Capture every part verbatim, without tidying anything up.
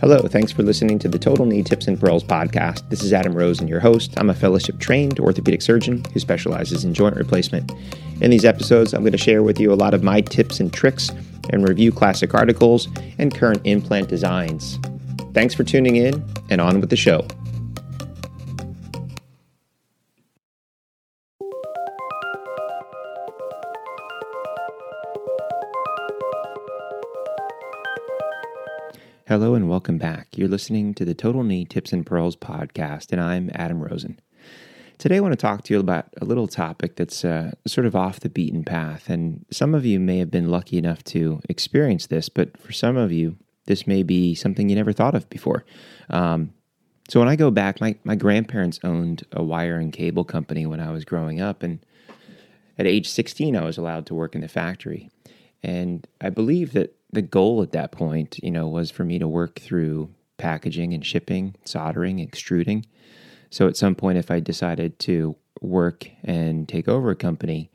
Hello, thanks for listening to the Total Knee Tips and Pearls podcast. This is Adam Rosen, your host. I'm a fellowship-trained orthopedic surgeon who specializes in joint replacement. In these episodes, I'm going to share with you a lot of my tips and tricks and review classic articles and current implant designs. Thanks for tuning in, and on with the show. Hello and welcome back. You're listening to the Total Knee Tips and Pearls podcast, and I'm Adam Rosen. Today I want to talk to you about a little topic that's uh, sort of off the beaten path, and some of you may have been lucky enough to experience this, but for some of you, this may be something you never thought of before. Um, so when I go back, my, my grandparents owned a wire and cable company when I was growing up, and at age sixteen, I was allowed to work in the factory. And I believe that the goal at that point, you know, was for me to work through packaging and shipping, soldering, extruding. So at some point, if I decided to work and take over a company,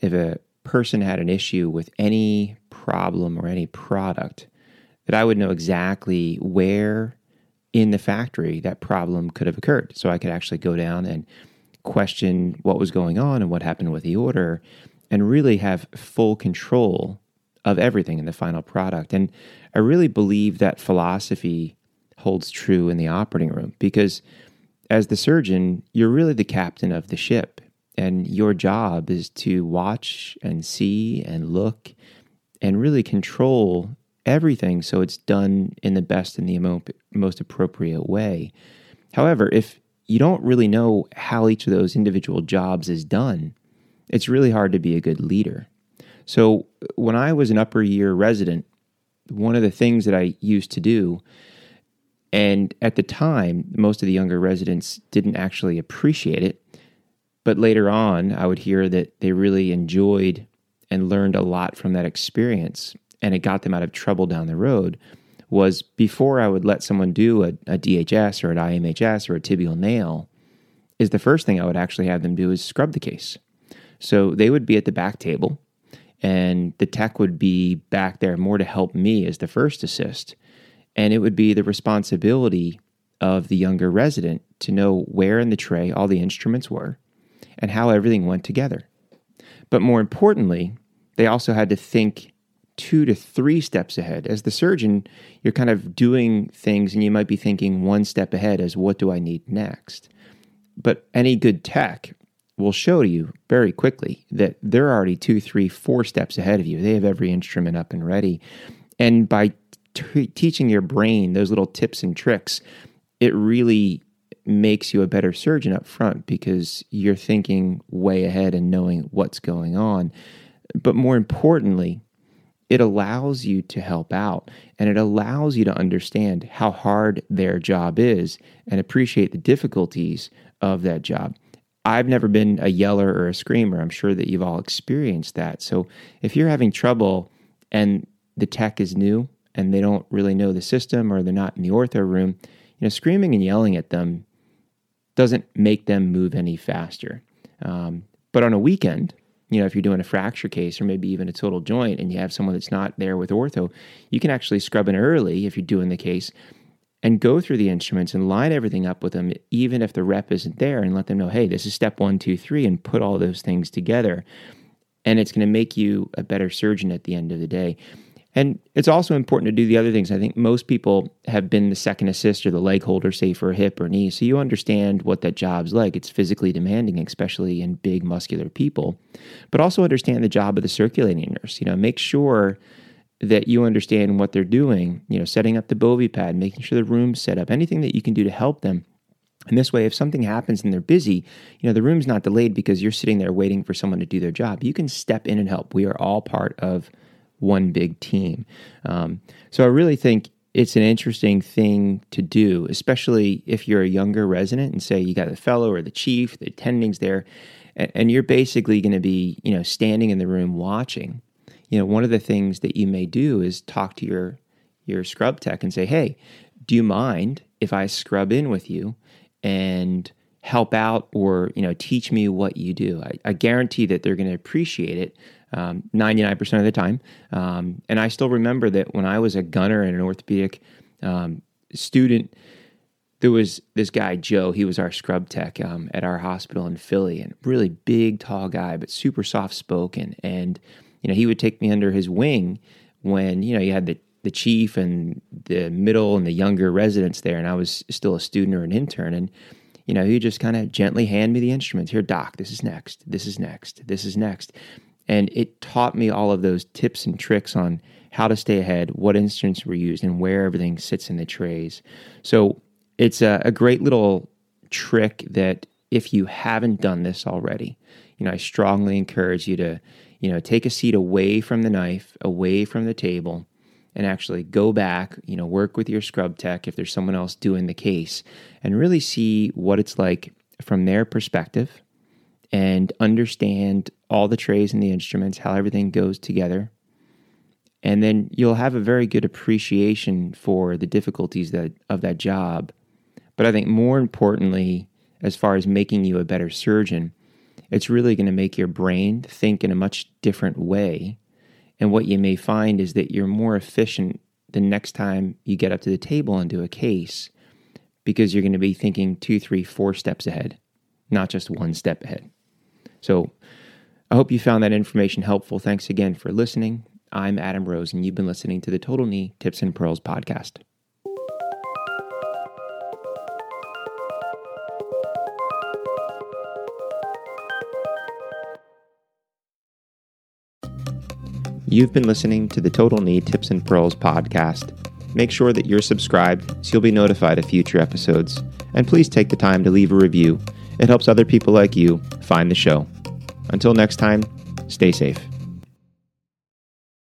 if a person had an issue with any problem or any product, that I would know exactly where in the factory that problem could have occurred. So I could actually go down and question what was going on and what happened with the order and really have full control of everything in the final product. And I really believe that philosophy holds true in the operating room, because as the surgeon, you're really the captain of the ship, and your job is to watch and see and look and really control everything so it's done in the best and the most appropriate way. However, if you don't really know how each of those individual jobs is done, it's really hard to be a good leader. So when I was an upper year resident, one of the things that I used to do, and at the time, most of the younger residents didn't actually appreciate it, but later on, I would hear that they really enjoyed and learned a lot from that experience, and it got them out of trouble down the road, was before I would let someone do a, a D H S or an I M H S or a tibial nail, is the first thing I would actually have them do is scrub the case. So they would be at the back table, and the tech would be back there more to help me as the first assist. And it would be the responsibility of the younger resident to know where in the tray all the instruments were and how everything went together. But more importantly, they also had to think two to three steps ahead. As the surgeon, you're kind of doing things and you might be thinking one step ahead as what do I need next? But any good tech will show you very quickly that they're already two, three, four steps ahead of you. They have every instrument up and ready. And by t- teaching your brain those little tips and tricks, it really makes you a better surgeon up front, because you're thinking way ahead and knowing what's going on. But more importantly, it allows you to help out, and it allows you to understand how hard their job is and appreciate the difficulties of that job. I've never been a yeller or a screamer. I'm sure that you've all experienced that. So if you're having trouble and the tech is new and they don't really know the system or they're not in the ortho room, you know, screaming and yelling at them doesn't make them move any faster. Um, but on a weekend, you know, if you're doing a fracture case or maybe even a total joint and you have someone that's not there with ortho, you can actually scrub in early if you're doing the case and go through the instruments and line everything up with them, even if the rep isn't there, and let them know, hey, this is step one, two, three, and put all those things together. And it's going to make you a better surgeon at the end of the day. And it's also important to do the other things. I think most people have been the second assist or the leg holder, say for a hip or knee, so you understand what that job's like. It's physically demanding, especially in big muscular people. But also understand the job of the circulating nurse. You know, make sure that you understand what they're doing, you know, setting up the Bovie pad, making sure the room's set up, anything that you can do to help them. And this way, if something happens and they're busy, you know, the room's not delayed because you're sitting there waiting for someone to do their job. You can step in and help. We are all part of one big team. Um, so I really think it's an interesting thing to do, especially if you're a younger resident and say you got the fellow or the chief, the attending's there, and, and you're basically going to be, you know, standing in the room watching. You know, one of the things that you may do is talk to your your scrub tech and say, hey, do you mind if I scrub in with you and help out, or, you know, teach me what you do? I, I guarantee that they're going to appreciate it um, ninety-nine percent of the time. Um, and I still remember that when I was a gunner in an orthopedic um, student, there was this guy, Joe. He was our scrub tech um, at our hospital in Philly, and really big, tall guy, but super soft-spoken. And, you know, he would take me under his wing when, you know, you had the, the chief and the middle and the younger residents there, and I was still a student or an intern. And, you know, he just kind of gently hand me the instruments. Here, doc, this is next. This is next. This is next. And it taught me all of those tips and tricks on how to stay ahead, what instruments were used, and where everything sits in the trays. So it's a, a great little trick that if you haven't done this already, you know, I strongly encourage you to, you know, take a seat away from the knife, away from the table, and actually go back, you know, work with your scrub tech if there's someone else doing the case, and really see what it's like from their perspective and understand all the trays and the instruments, how everything goes together. And then you'll have a very good appreciation for the difficulties that of that job. But I think more importantly, as far as making you a better surgeon, it's really going to make your brain think in a much different way. And what you may find is that you're more efficient the next time you get up to the table and do a case, because you're going to be thinking two, three, four steps ahead, not just one step ahead. So I hope you found that information helpful. Thanks again for listening. I'm Adam Rosen, and you've been listening to the Total Knee Tips and Pearls podcast. You've been listening to the Total Knee Tips and Pearls podcast. Make sure that you're subscribed so you'll be notified of future episodes. And please take the time to leave a review. It helps other people like you find the show. Until next time, stay safe.